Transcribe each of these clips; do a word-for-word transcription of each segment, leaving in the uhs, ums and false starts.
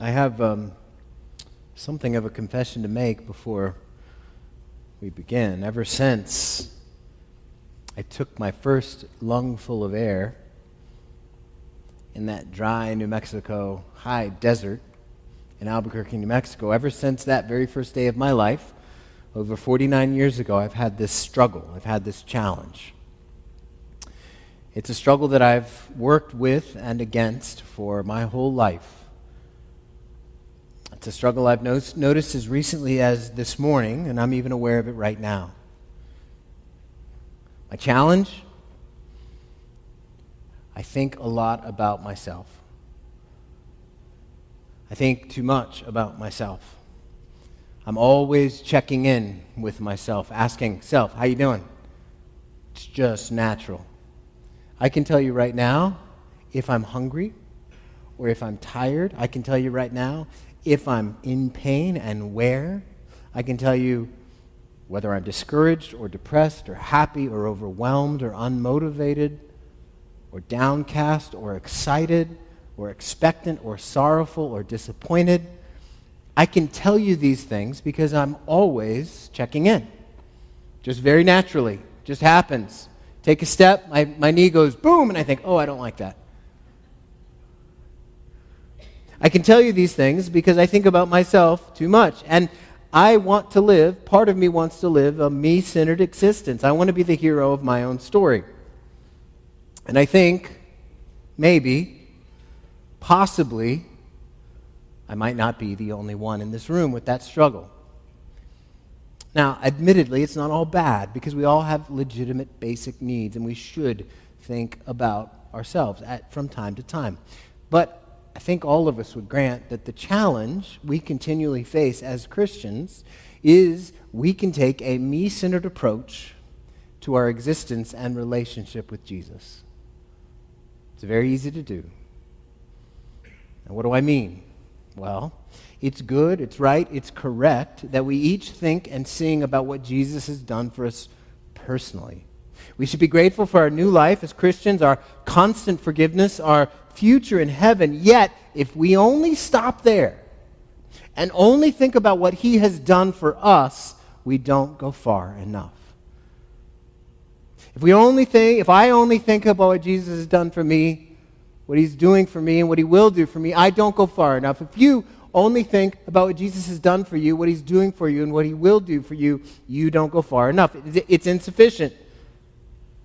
I have um, something of a confession to make before we begin. Ever since I took my first lungful of air in that dry New Mexico high desert in Albuquerque, New Mexico, ever since that very first day of my life, over forty-nine years ago, I've had this struggle. I've had this challenge. It's a struggle that I've worked with and against for my whole life. It's a struggle I've no- noticed as recently as this morning, and I'm even aware of it right now. My challenge? I think a lot about myself. I think too much about myself. I'm always checking in with myself, asking, self, how you doing? It's just natural. I can tell you right now if I'm hungry or if I'm tired. I can tell you right now if I'm in pain and where. I can tell you whether I'm discouraged or depressed or happy or overwhelmed or unmotivated or downcast or excited or expectant or sorrowful or disappointed. I can tell you these things because I'm always checking in. Just very naturally. Just happens. Take a step, my, my knee goes boom, and I think, oh, I don't like that. I can tell you these things because I think about myself too much. And I want to live, part of me wants to live a me-centered existence. I want to be the hero of my own story. And I think, maybe, possibly, I might not be the only one in this room with that struggle. Now, admittedly, it's not all bad because we all have legitimate basic needs and we should think about ourselves at, from time to time. But I think all of us would grant that the challenge we continually face as Christians is we can take a me-centered approach to our existence and relationship with Jesus. It's very easy to do. And what do I mean? Well, it's good, it's right, it's correct that we each think and sing about what Jesus has done for us personally. We should be grateful for our new life as Christians, our constant forgiveness, our future in heaven. Yet, if we only stop there and only think about what He has done for us, we don't go far enough. If we only think, if I only think about what Jesus has done for me, what He's doing for me, and what He will do for me, I don't go far enough. If you only think about what Jesus has done for you, what He's doing for you, and what He will do for you, you don't go far enough. It's insufficient.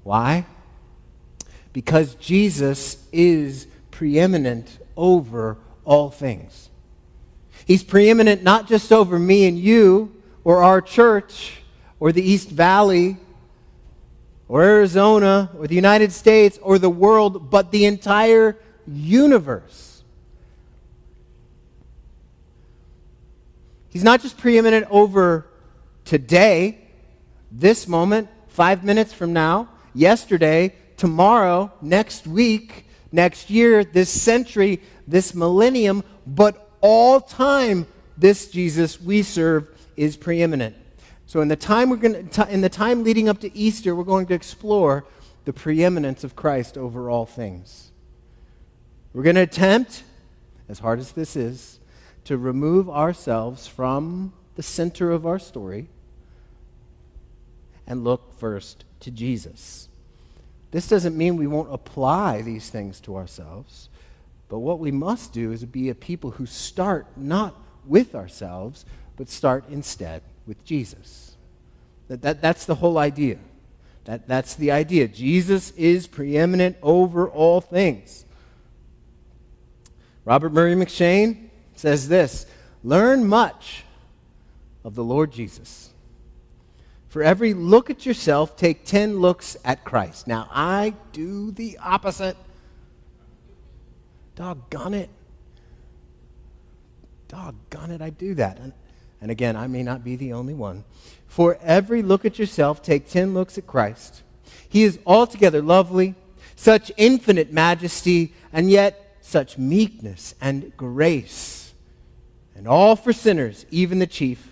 Why? Because Jesus is preeminent over all things. He's preeminent not just over me and you, or our church, or the East Valley, or Arizona, or the United States, or the world, but the entire universe. He's not just preeminent over today, this moment, five minutes from now, yesterday, tomorrow, next week, next year, this century, this millennium, but all time, this Jesus we serve is preeminent. So in the time we're going to, in the time leading up to Easter, we're going to explore the preeminence of Christ over all things. We're going to attempt, as hard as this is, to remove ourselves from the center of our story and look first to Jesus. This doesn't mean we won't apply these things to ourselves, but what we must do is be a people who start not with ourselves, but start instead with Jesus. That, that, that's the whole idea. That, that's the idea. Jesus is preeminent over all things. Robert Murray McShane says this, "Learn much of the Lord Jesus. For every look at yourself, take ten looks at Christ." Now, I do the opposite. Doggone it. Doggone it, I do that. And, and again, I may not be the only one. For every look at yourself, take ten looks at Christ. He is altogether lovely, such infinite majesty, and yet such meekness and grace. And all for sinners, even the chief.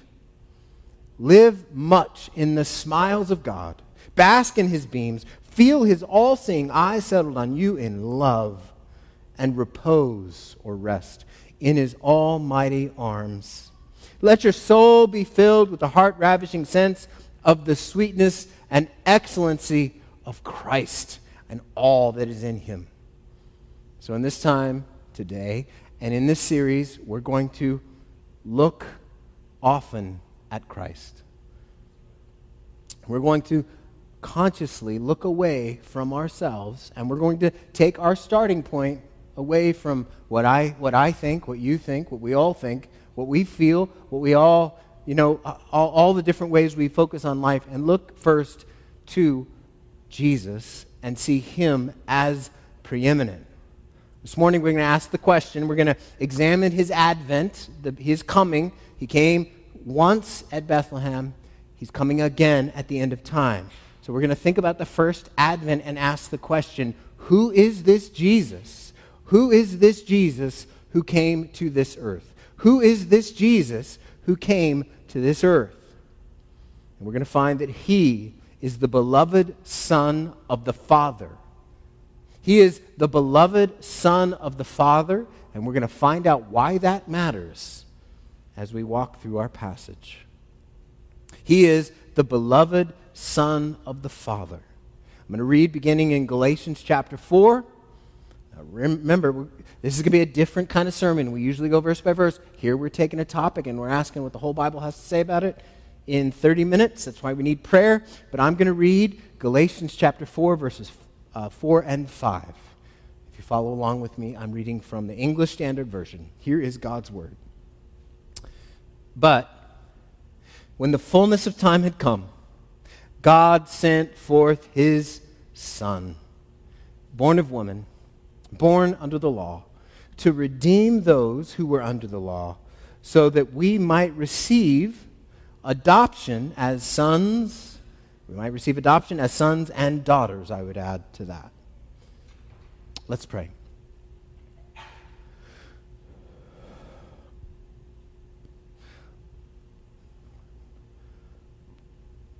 Live much in the smiles of God. Bask in His beams. Feel His all-seeing eyes settled on you in love and repose or rest in his almighty arms. Let your soul be filled with the heart-ravishing sense of the sweetness and excellency of Christ and all that is in him. So in this time today and in this series, we're going to look often at Christ. We're going to consciously look away from ourselves, and we're going to take our starting point away from what I what I think, what you think, what we all think, what we feel, what we all, you know, all, all the different ways we focus on life, and look first to Jesus and see him as preeminent. This morning we're going to ask the question, we're going to examine his advent, the, his coming. He came once at Bethlehem. He's coming again at the end of time. So we're going to think about the first advent and ask the question, who is this Jesus? Who is this Jesus who came to this earth? Who is this Jesus who came to this earth? And we're going to find that he is the beloved Son of the Father. He is the beloved Son of the Father, and we're going to find out why that matters as we walk through our passage. He is the beloved Son of the Father. I'm going to read beginning in Galatians chapter four. Now remember, this is going to be a different kind of sermon. We usually go verse by verse. Here we're taking a topic and we're asking what the whole Bible has to say about it in thirty minutes. That's why we need prayer. But I'm going to read Galatians chapter four, verses uh, four and five. If you follow along with me, I'm reading from the English Standard Version. Here is God's Word. But when the fullness of time had come, God sent forth his Son, born of woman, born under the law, to redeem those who were under the law, so that we might receive adoption as sons. We might receive adoption as sons and daughters, I would add to that. Let's pray.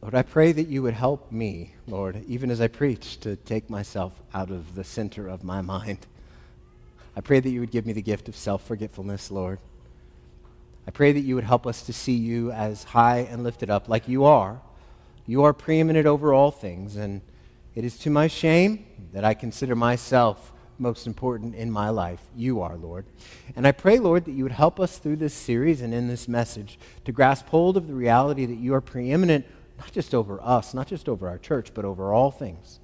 Lord, I pray that you would help me, Lord, even as I preach, to take myself out of the center of my mind. I pray that you would give me the gift of self-forgetfulness, Lord. I pray that you would help us to see you as high and lifted up, like you are. You are preeminent over all things, and it is to my shame that I consider myself most important in my life. You are, Lord. And I pray, Lord, that you would help us through this series and in this message to grasp hold of the reality that you are preeminent not just over us, not just over our church, but over all things.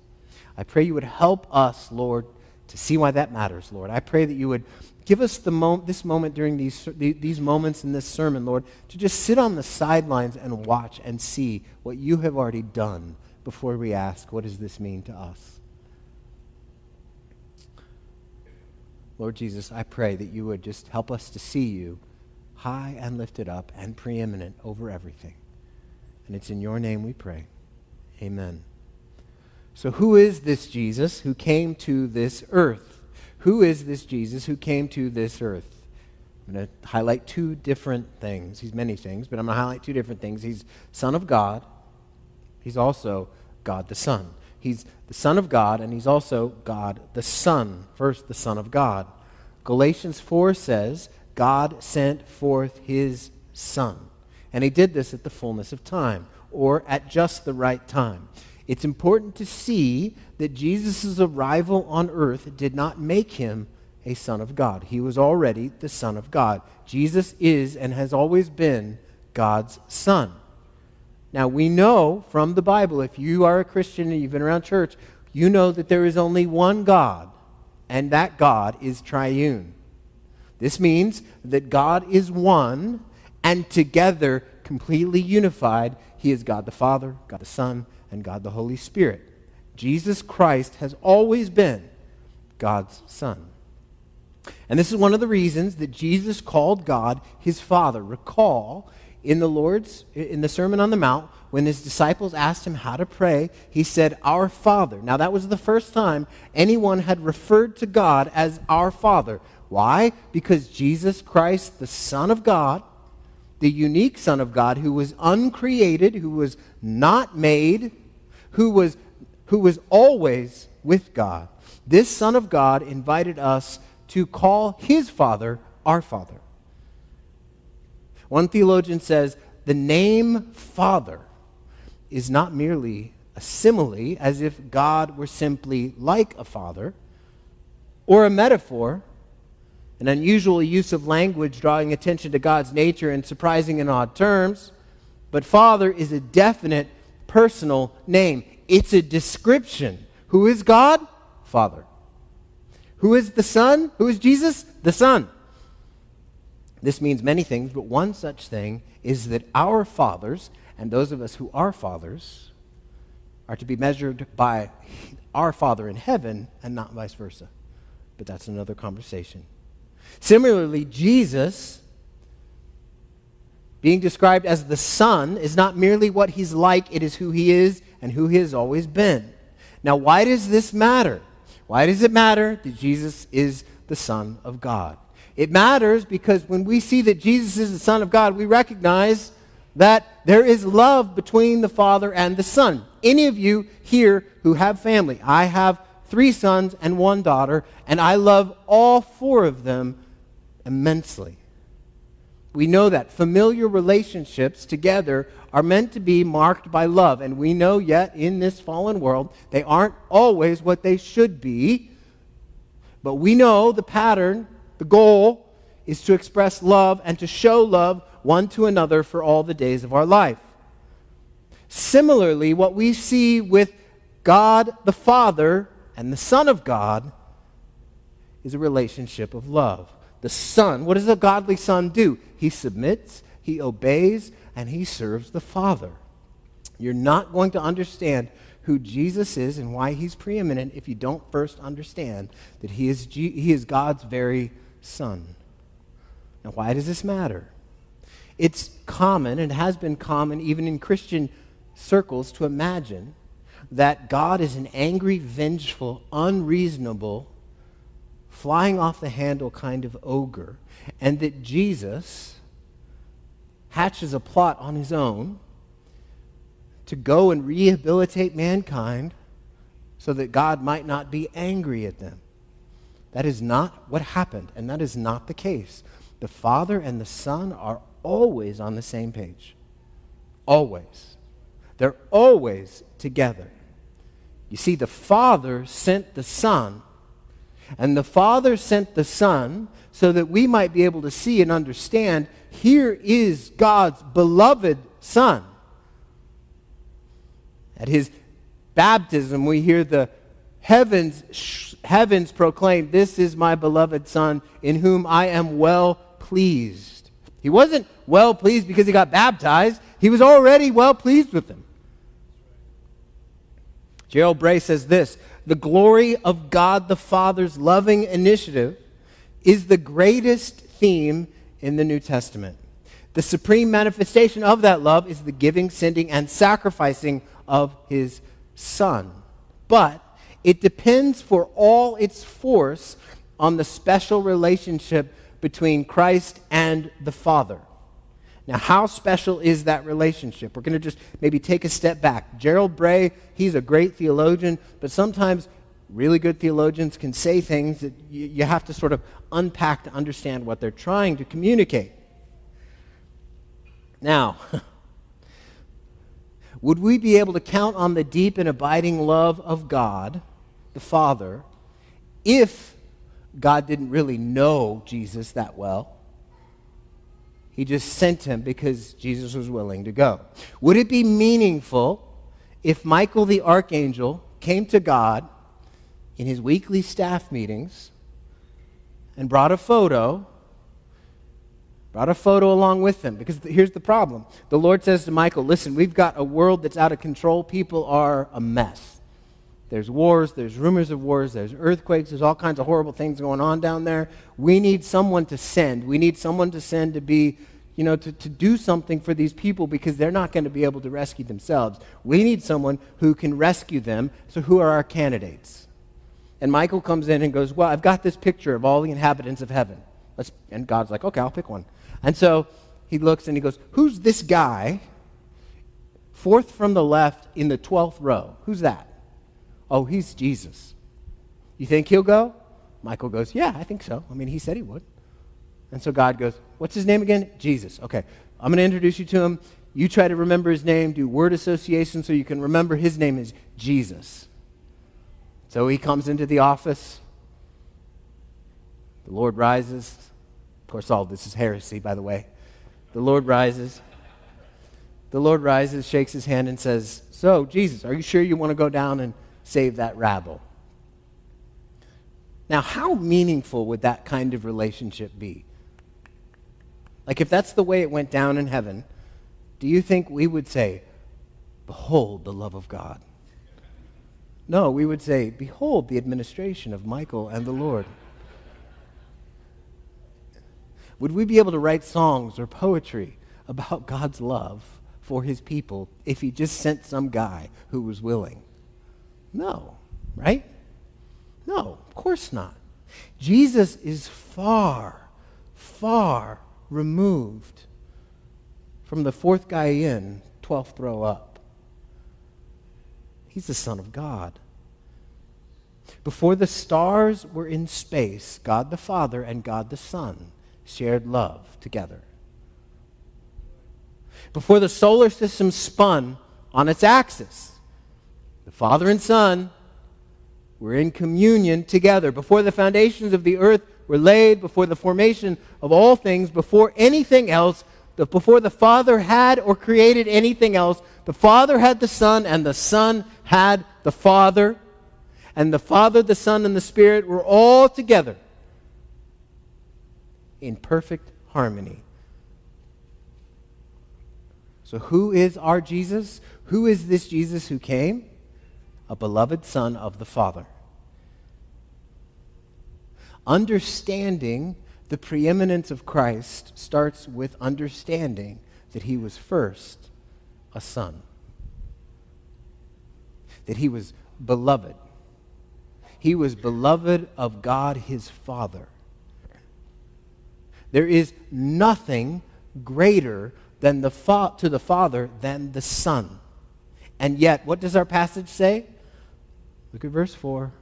I pray you would help us, Lord, to see why that matters, Lord. I pray that you would give us the mo- this moment during these, these moments in this sermon, Lord, to just sit on the sidelines and watch and see what you have already done before we ask, what does this mean to us? Lord Jesus, I pray that you would just help us to see you high and lifted up and preeminent over everything. And it's in your name we pray. Amen. So who is this Jesus who came to this earth? Who is this Jesus who came to this earth? I'm going to highlight two different things. He's many things, but I'm going to highlight two different things. He's Son of God. He's also God the Son. He's the Son of God, and he's also God the Son. First, the Son of God. Galatians four says, God sent forth his Son. And he did this at the fullness of time, or at just the right time. It's important to see that Jesus' arrival on earth did not make him a son of God. He was already the Son of God. Jesus is and has always been God's Son. Now we know from the Bible, if you are a Christian and you've been around church, you know that there is only one God, and that God is triune. This means that God is one, and together, completely unified, he is God the Father, God the Son, and God the Holy Spirit. Jesus Christ has always been God's Son. And this is one of the reasons that Jesus called God his Father. Recall, in the Lord's, in the Sermon on the Mount, when his disciples asked him how to pray, he said, Our Father. Now that was the first time anyone had referred to God as our Father. Why? Because Jesus Christ, the Son of God, the unique Son of God, who was uncreated, who was not made, who was who was always with God. This Son of God invited us to call his Father our Father. One theologian says the name Father is not merely a simile, as if God were simply like a father, or a metaphor, an unusual use of language drawing attention to God's nature in surprising and odd terms, but Father is a definite personal name. It's a description. Who is God? Father. Who is the Son? Who is Jesus? The Son. This means many things, but one such thing is that our fathers, and those of us who are fathers, are to be measured by our Father in heaven and not vice versa. But that's another conversation. Similarly, Jesus, being described as the Son, is not merely what he's like, it is who he is and who he has always been. Now, why does this matter? Why does it matter that Jesus is the Son of God? It matters because when we see that Jesus is the Son of God, we recognize that there is love between the Father and the Son. Any of you here who have family, I have three sons and one daughter, and I love all four of them immensely. We know that familiar relationships together are meant to be marked by love, and we know yet in this fallen world, they aren't always what they should be, but we know the pattern, the goal, is to express love and to show love one to another for all the days of our life. Similarly, what we see with God the Father and the Son of God is a relationship of love. The Son, what does a godly Son do? He submits, he obeys, and he serves the Father. You're not going to understand who Jesus is and why he's preeminent if you don't first understand that he is, G- he is God's very Son. Now, why does this matter? It's common, and has been common even in Christian circles, to imagine that God is an angry, vengeful, unreasonable, flying off the handle kind of ogre, and that Jesus hatches a plot on his own to go and rehabilitate mankind so that God might not be angry at them. That is not what happened, and that is not the case. The Father and the Son are always on the same page. Always. They're always together. You see, the Father sent the Son, and the Father sent the Son so that we might be able to see and understand, here is God's beloved Son. At his baptism, we hear the heavens, sh- heavens proclaim, "This is my beloved Son, in whom I am well pleased." He wasn't well pleased because he got baptized. He was already well pleased with him. Gerald Bray says this: "The glory of God the Father's loving initiative is the greatest theme in the New Testament. The supreme manifestation of that love is the giving, sending, and sacrificing of his Son. But it depends for all its force on the special relationship between Christ and the Father." Now, how special is that relationship? We're going to just maybe take a step back. Gerald Bray, he's a great theologian, but sometimes really good theologians can say things that you, you have to sort of unpack to understand what they're trying to communicate. Now, would we be able to count on the deep and abiding love of God, the Father, if God didn't really know Jesus that well? He just sent him because Jesus was willing to go. Would it be meaningful if Michael the archangel came to God in his weekly staff meetings and brought a photo, brought a photo along with him? Because here's the problem. The Lord says to Michael, listen, we've got a world that's out of control. People are a mess. There's wars, there's rumors of wars, there's earthquakes, there's all kinds of horrible things going on down there. We need someone to send. We need someone to send to be, you know, to, to do something for these people because they're not going to be able to rescue themselves. We need someone who can rescue them. So who are our candidates? And Michael comes in and goes, well, I've got this picture of all the inhabitants of heaven. Let's, and God's like, okay, I'll pick one. And so he looks and he goes, who's this guy? Fourth from the left in the twelfth row. Who's that? Oh, he's Jesus. You think he'll go? Michael goes, yeah, I think so. I mean, he said he would. And so God goes, what's his name again? Jesus. Okay, I'm going to introduce you to him. You try to remember his name, do word association so you can remember his name is Jesus. So he comes into the office. The Lord rises. Of course, all this is heresy, by the way. The Lord rises. The Lord rises, shakes his hand, and says, so, Jesus, are you sure you want to go down and save that rabble? Now, how meaningful would that kind of relationship be? Like, if that's the way it went down in heaven, do you think we would say, behold the love of God? No, we would say, behold the administration of Michael and the Lord. Would we be able to write songs or poetry about God's love for his people if he just sent some guy who was willing? No, right? No, of course not. Jesus is far, far removed from the fourth guy in, twelfth row up. He's the Son of God. Before the stars were in space, God the Father and God the Son shared love together. Before the solar system spun on its axis, the Father and Son were in communion together. Before the foundations of the earth were laid, before the formation of all things, before anything else, the, before the Father had or created anything else, the Father had the Son, and the Son had the Father, and the Father, the Son, and the Spirit were all together in perfect harmony. So who is our Jesus? Who is this Jesus who came? A beloved Son of the Father. Understanding the preeminence of Christ starts with understanding that he was first a son, that he was beloved. He was beloved of God his Father. There is nothing greater than the fa- to the Father than the Son. And yet, what does our passage say? Look at verse four.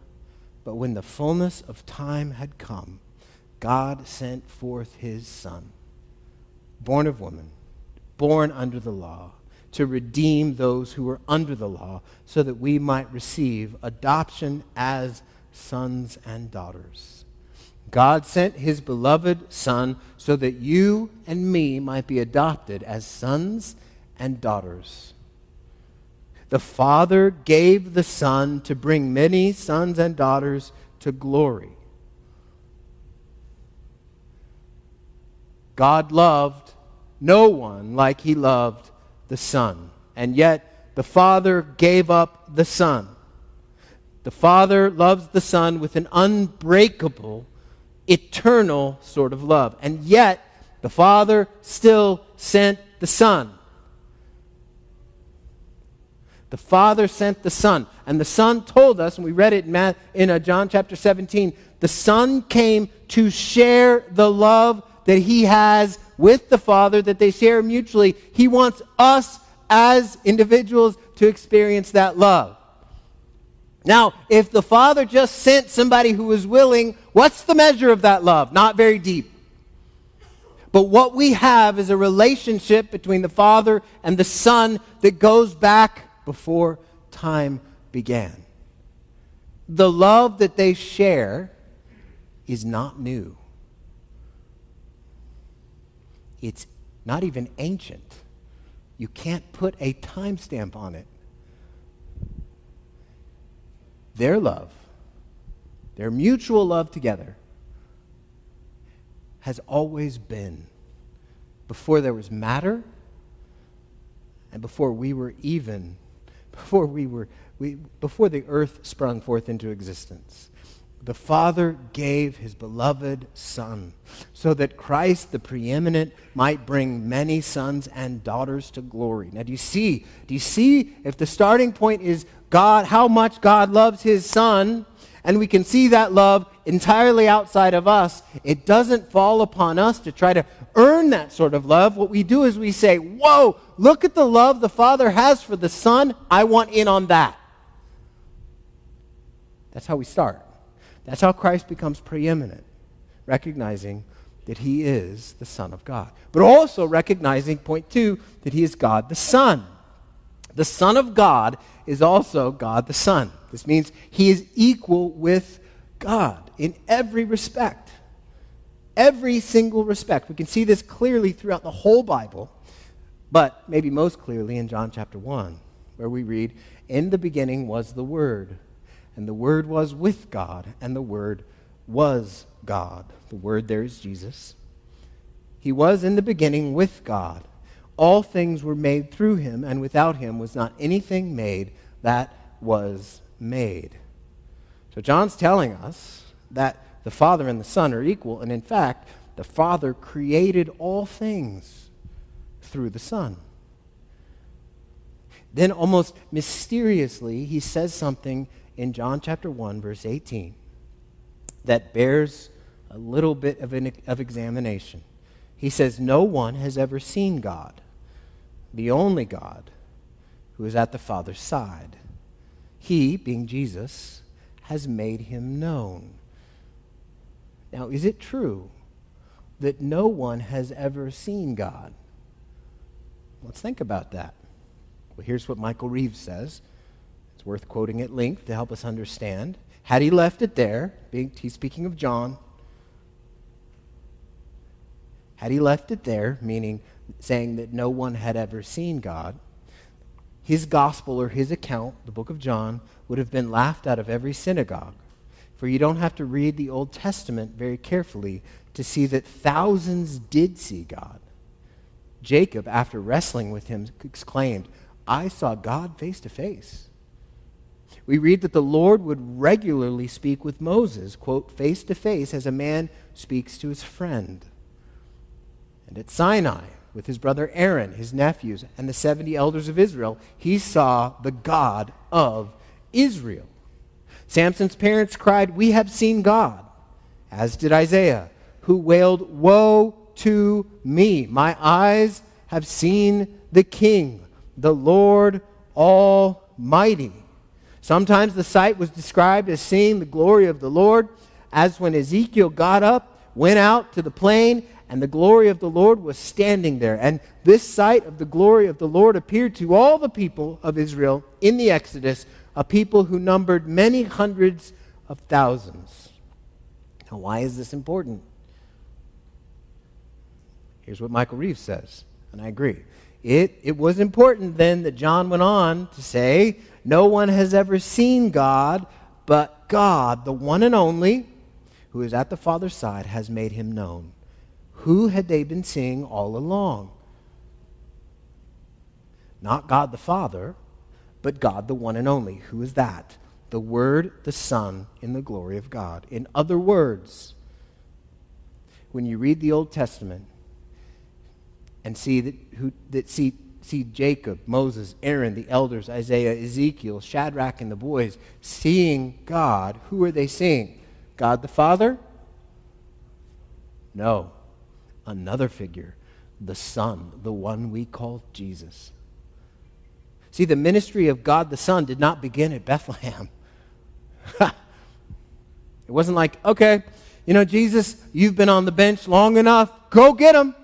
But when the fullness of time had come, God sent forth his Son, born of woman, born under the law, to redeem those who were under the law, so that we might receive adoption as sons and daughters. God sent his beloved Son so that you and me might be adopted as sons and daughters. The Father gave the Son to bring many sons and daughters to glory. God loved no one like he loved the Son. And yet, the Father gave up the Son. The Father loves the Son with an unbreakable, eternal sort of love. And yet, the Father still sent the Son. The Father sent the Son, and the Son told us, and we read it in, Matt, in uh, John chapter seventeen, the Son came to share the love that he has with the Father, that they share mutually. He wants us as individuals to experience that love. Now, if the Father just sent somebody who was willing, what's the measure of that love? Not very deep. But what we have is a relationship between the Father and the Son that goes back before time began. The love that they share is not new. It's not even ancient. You can't put a timestamp on it. Their love, their mutual love together, has always been before there was matter and before we were even Before we were, we, before the earth sprung forth into existence. The Father gave his beloved Son so that Christ, the preeminent, might bring many sons and daughters to glory. Now, do you see? Do you see if the starting point is God, how much God loves his Son, and we can see that love entirely outside of us, it doesn't fall upon us to try to earn that sort of love. What we do is we say, whoa, look at the love the Father has for the Son. I want in on that. That's how we start. That's how Christ becomes preeminent, recognizing that he is the Son of God. But also recognizing, point two, that he is God the Son. The Son of God is also God the Son. This means he is equal with God in every respect. Every single respect. We can see this clearly throughout the whole Bible, but maybe most clearly in John chapter one, where we read, "In the beginning was the Word, and the Word was with God, and the Word was God." The Word there is Jesus. He was in the beginning with God. All things were made through him, and without him was not anything made that was made. So John's telling us that the Father and the Son are equal, and in fact, the Father created all things through the Son. Then almost mysteriously, he says something in John chapter one, verse eighteen, that bears a little bit of, an, of examination. He says, "No one has ever seen God, the only God who is at the Father's side. He," being Jesus, "has made him known." Now, is it true that no one has ever seen God? Let's think about that. Well, here's what Michael Reeves says. It's worth quoting at length to help us understand. Had he left it there, being, he's speaking of John, had he left it there, meaning saying that no one had ever seen God, his gospel or his account, the book of John, would have been laughed out of every synagogue. For you don't have to read the Old Testament very carefully to see that thousands did see God. Jacob, after wrestling with him, exclaimed, "I saw God face to face." We read that the Lord would regularly speak with Moses, quote, "face to face as a man speaks to his friend." And at Sinai, with his brother Aaron, his nephews, and the seventy elders of Israel, he saw the God of Israel. Samson's parents cried, "We have seen God," as did Isaiah, who wailed, "Woe to me! My eyes have seen the King, the Lord Almighty." Sometimes the sight was described as seeing the glory of the Lord, as when Ezekiel got up, went out to the plain, and the glory of the Lord was standing there. And this sight of the glory of the Lord appeared to all the people of Israel in the Exodus, a people who numbered many hundreds of thousands. Now, why is this important? Here's what Michael Reeves says, and I agree. It, it was important then that John went on to say, "No one has ever seen God, but God, the one and only, who is at the Father's side, has made him known." Who had they been seeing all along? Not God the Father, but God the one and only. Who is that? The Word, the Son, in the glory of God. In other words, when you read the Old Testament and see that, who, that see, see Jacob, Moses, Aaron, the elders, Isaiah, Ezekiel, Shadrach, and the boys seeing God, who are they seeing? God the Father? No. Another figure, the Son, the one we call Jesus. See, the ministry of God the Son did not begin at Bethlehem. It wasn't like, "Okay, you know, Jesus, you've been on the bench long enough. Go get him."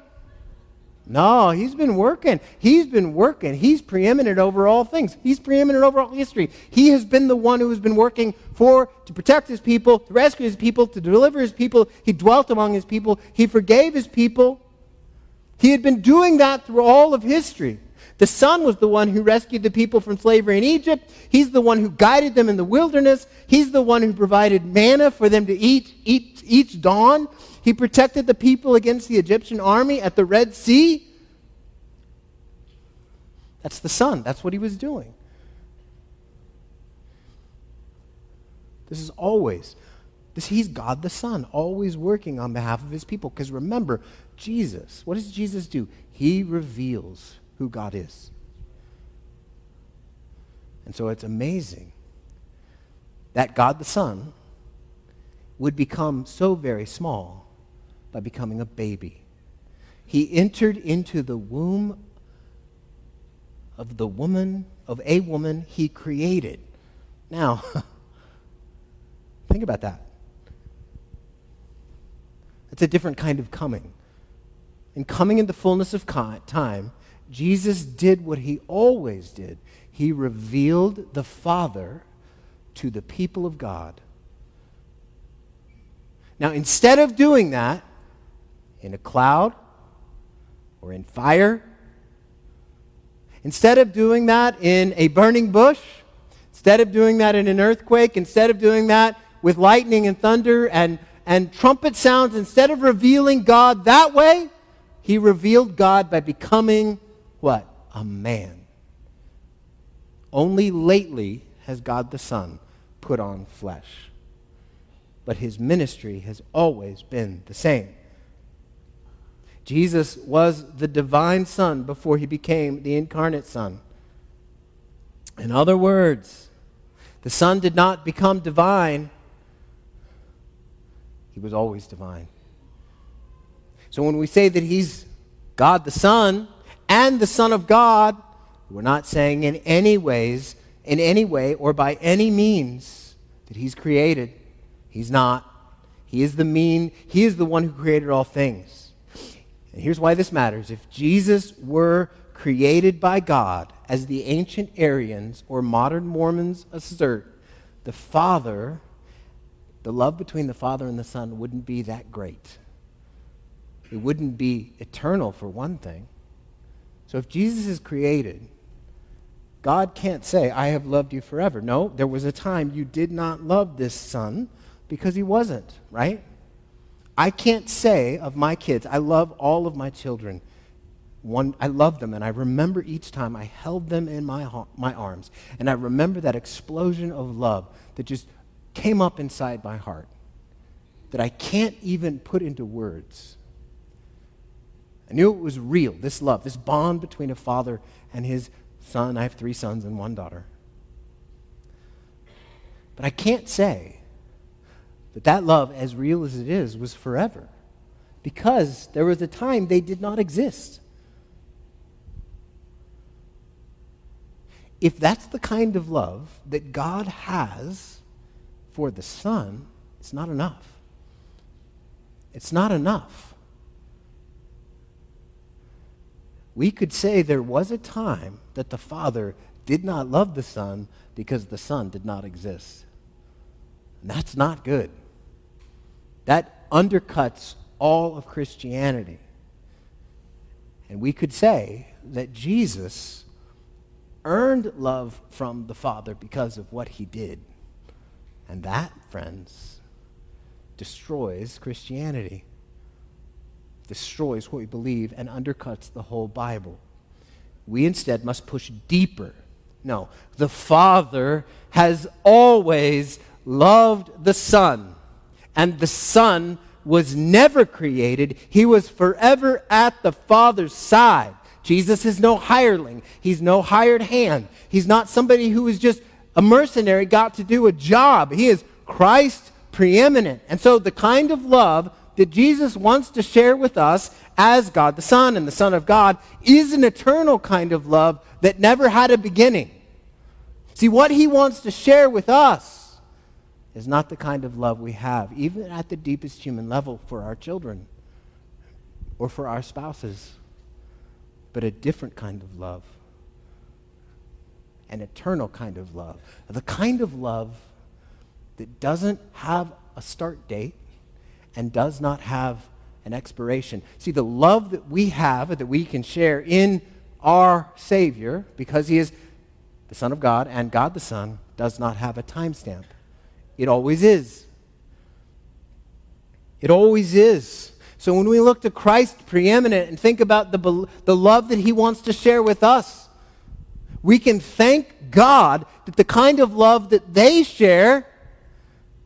No, he's been working. He's been working. He's preeminent over all things. He's preeminent over all history. He has been the one who has been working for, to protect his people, to rescue his people, to deliver his people. He dwelt among his people. He forgave his people. He had been doing that through all of history. The Son was the one who rescued the people from slavery in Egypt. He's the one who guided them in the wilderness. He's the one who provided manna for them to eat, eat each dawn. He protected the people against the Egyptian army at the Red Sea. That's the Son. That's what he was doing. This is always, this, he's God the Son, always working on behalf of his people. Because remember, Jesus, what does Jesus do? He reveals who God is. And so it's amazing that God the Son would become so very small by becoming a baby. He entered into the womb of the woman, of a woman he created. Now, think about that. That's a different kind of coming. And coming in the fullness of time, Jesus did what he always did. He revealed the Father to the people of God. Now, instead of doing that in a cloud or in fire, instead of doing that in a burning bush, instead of doing that in an earthquake, instead of doing that with lightning and thunder and, and trumpet sounds, instead of revealing God that way, he revealed God by becoming what? A man. Only lately has God the Son put on flesh. But his ministry has always been the same. Jesus was the divine Son before he became the incarnate Son. In other words, the Son did not become divine. He was always divine. So when we say that he's God the Son and the Son of God, we're not saying in any ways, in any way or by any means that he's created. He's not. He is the mean. He is the one who created all things. And here's why this matters. If Jesus were created by God, as the ancient Arians or modern Mormons assert, the Father, the love between the Father and the Son wouldn't be that great. It wouldn't be eternal, for one thing. So if Jesus is created, God can't say, I have loved you forever. No, there was a time you did not love this son because he wasn't, right? I can't say of my kids, I love all of my children. One, I love them, and I remember each time I held them in my ha- my arms, and I remember that explosion of love that just came up inside my heart that I can't even put into words. I knew it was real, this love, this bond between a father and his son. I have three sons and one daughter. But I can't say that that love, as real as it is, was forever, because there was a time they did not exist. If that's the kind of love that God has for the Son, it's not enough. It's not enough. We could say there was a time that the Father did not love the Son because the Son did not exist. And that's not good. That undercuts all of Christianity. And we could say that Jesus earned love from the Father because of what he did. And that, friends, destroys Christianity, destroys what we believe, and undercuts the whole Bible. We instead must push deeper. No, the Father has always loved the Son, and the Son was never created. He was forever at the Father's side. Jesus is no hireling. He's no hired hand. He's not somebody who is just a mercenary, got to do a job. He is Christ preeminent. And so the kind of love that Jesus wants to share with us as God the Son and the Son of God is an eternal kind of love that never had a beginning. See, what he wants to share with us is not the kind of love we have, even at the deepest human level, for our children or for our spouses, but a different kind of love, an eternal kind of love, the kind of love that doesn't have a start date and does not have an expiration. See, the love that we have, that we can share in our Savior, because he is the Son of God and God the Son, does not have a timestamp. It always is. It always is. So when we look to Christ preeminent and think about the, the love that he wants to share with us, we can thank God that the kind of love that they share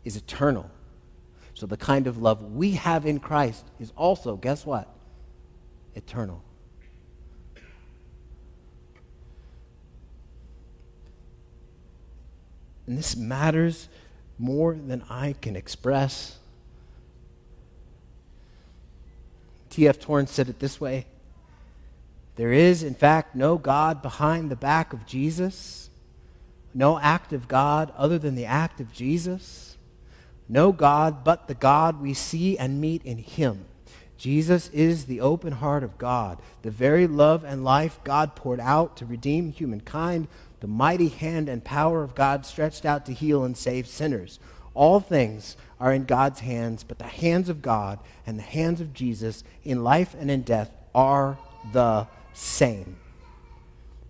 is eternal. So the kind of love we have in Christ is also, guess what? Eternal. And this matters more than I can express. T F Torrance said it this way: there is, in fact, no God behind the back of Jesus, no act of God other than the act of Jesus, no God but the God we see and meet in him. Jesus is the open heart of God, the very love and life God poured out to redeem humankind, the mighty hand and power of God stretched out to heal and save sinners. All things are in God's hands, but the hands of God and the hands of Jesus in life and in death are the same.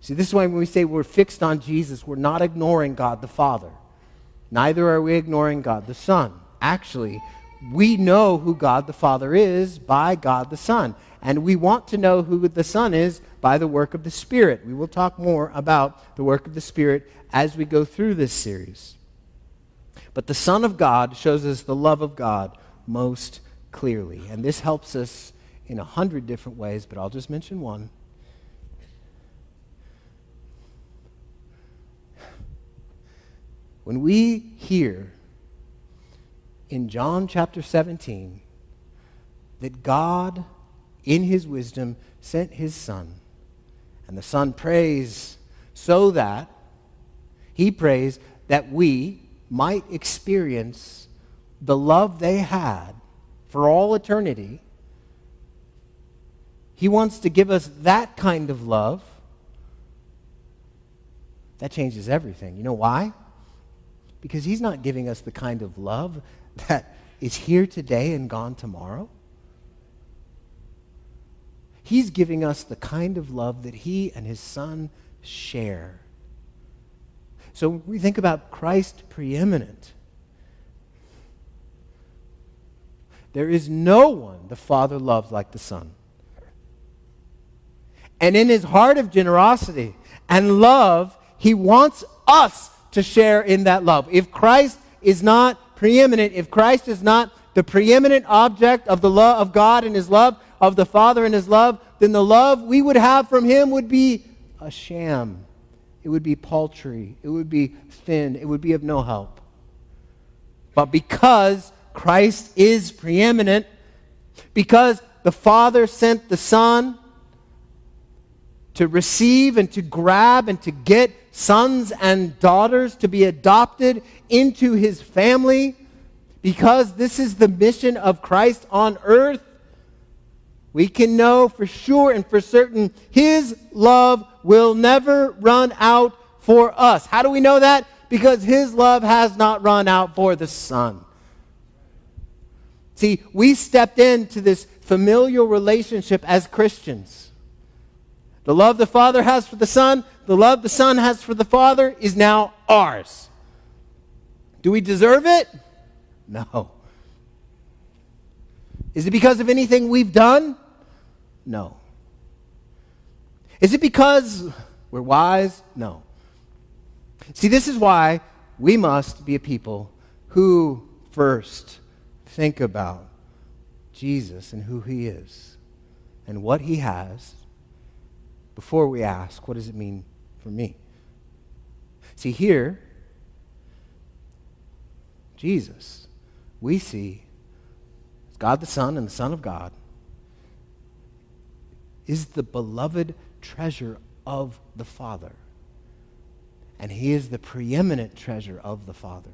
See, this is why when we say we're fixed on Jesus, we're not ignoring God the Father. Neither are we ignoring God the Son. Actually, we know who God the Father is by God the Son, and we want to know who the Son is by the work of the Spirit. We will talk more about the work of the Spirit as we go through this series. But the Son of God shows us the love of God most clearly, and this helps us in a hundred different ways, but I'll just mention one. When we hear in John chapter seventeen that God, in his wisdom, sent his Son, and the Son prays so that, he prays that we might experience the love they had for all eternity. He wants to give us that kind of love. That changes everything. You know why? Because he's not giving us the kind of love that is here today and gone tomorrow. He's giving us the kind of love that he and his Son share. So when we think about Christ preeminent, there is no one the Father loves like the Son. And in his heart of generosity and love, he wants us to share in that love. If Christ is not preeminent, if Christ is not the preeminent object of the love of God and his love, of the Father and his love, then the love we would have from him would be a sham. It would be paltry. It would be thin. It would be of no help. But because Christ is preeminent, because the Father sent the Son to receive and to grab and to get sons and daughters, to be adopted into his family, because this is the mission of Christ on earth, we can know for sure and for certain his love will never run out for us. How do we know that? Because his love has not run out for the Son. See, we stepped into this familial relationship as Christians. The love the Father has for the Son, the love the Son has for the Father is now ours. Do we deserve it? No. Is it because of anything we've done? No. Is it because we're wise? No. See, this is why we must be a people who first think about Jesus and who he is and what he has, before we ask, what does it mean for me? See, here, Jesus, we see God the Son and the Son of God is the beloved treasure of the Father. And he is the preeminent treasure of the Father.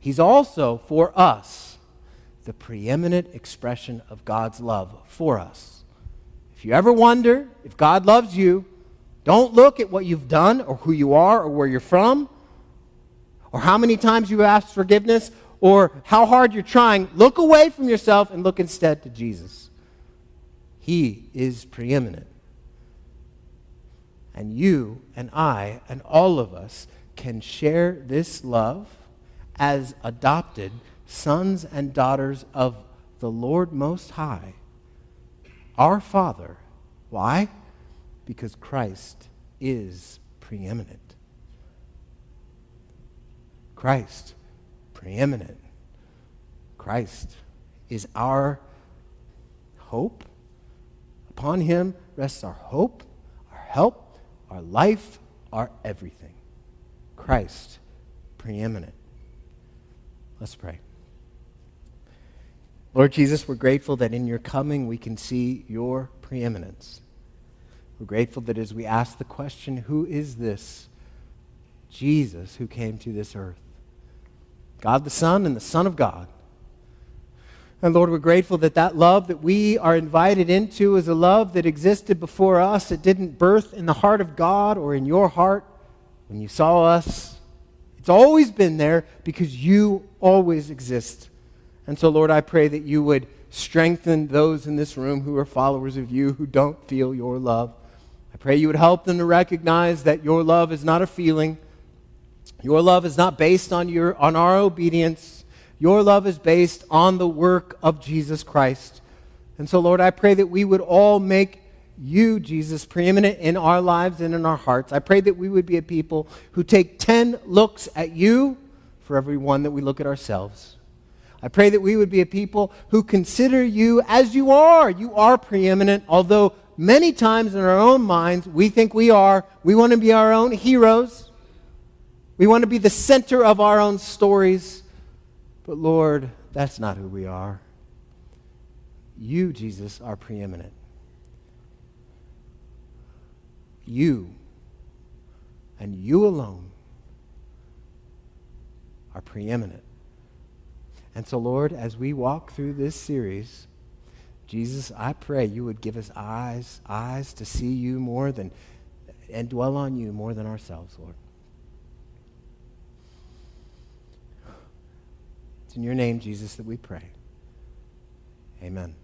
He's also, for us, the preeminent expression of God's love for us. If you ever wonder if God loves you, don't look at what you've done or who you are or where you're from or how many times you've asked forgiveness or how hard you're trying. Look away from yourself and look instead to Jesus. He is preeminent. And you and I and all of us can share this love as adopted sons and daughters of the Lord Most High, our Father. Why? Because Christ is preeminent. Christ, preeminent. Christ is our hope. Upon him rests our hope, our help, our life, our everything. Christ, preeminent. Let's pray. Lord Jesus, we're grateful that in your coming we can see your preeminence. We're grateful that as we ask the question, who is this Jesus who came to this earth? God the Son and the Son of God. And Lord, we're grateful that that love that we are invited into is a love that existed before us. It didn't birth in the heart of God or in your heart when you saw us. It's always been there because you always exist. And so, Lord, I pray that you would strengthen those in this room who are followers of you who don't feel your love. I pray you would help them to recognize that your love is not a feeling. Your love is not based on your on our obedience. Your love is based on the work of Jesus Christ. And so, Lord, I pray that we would all make you, Jesus, preeminent in our lives and in our hearts. I pray that we would be a people who take ten looks at you for every one that we look at ourselves. I pray that we would be a people who consider you as you are. You are preeminent, although many times in our own minds we think we are. We want to be our own heroes. We want to be the center of our own stories. But Lord, that's not who we are. You, Jesus, are preeminent. You and you alone are preeminent. And so, Lord, as we walk through this series, Jesus, I pray you would give us eyes, eyes to see you more than, and dwell on you more than ourselves, Lord. In your name, Jesus, that we pray. Amen.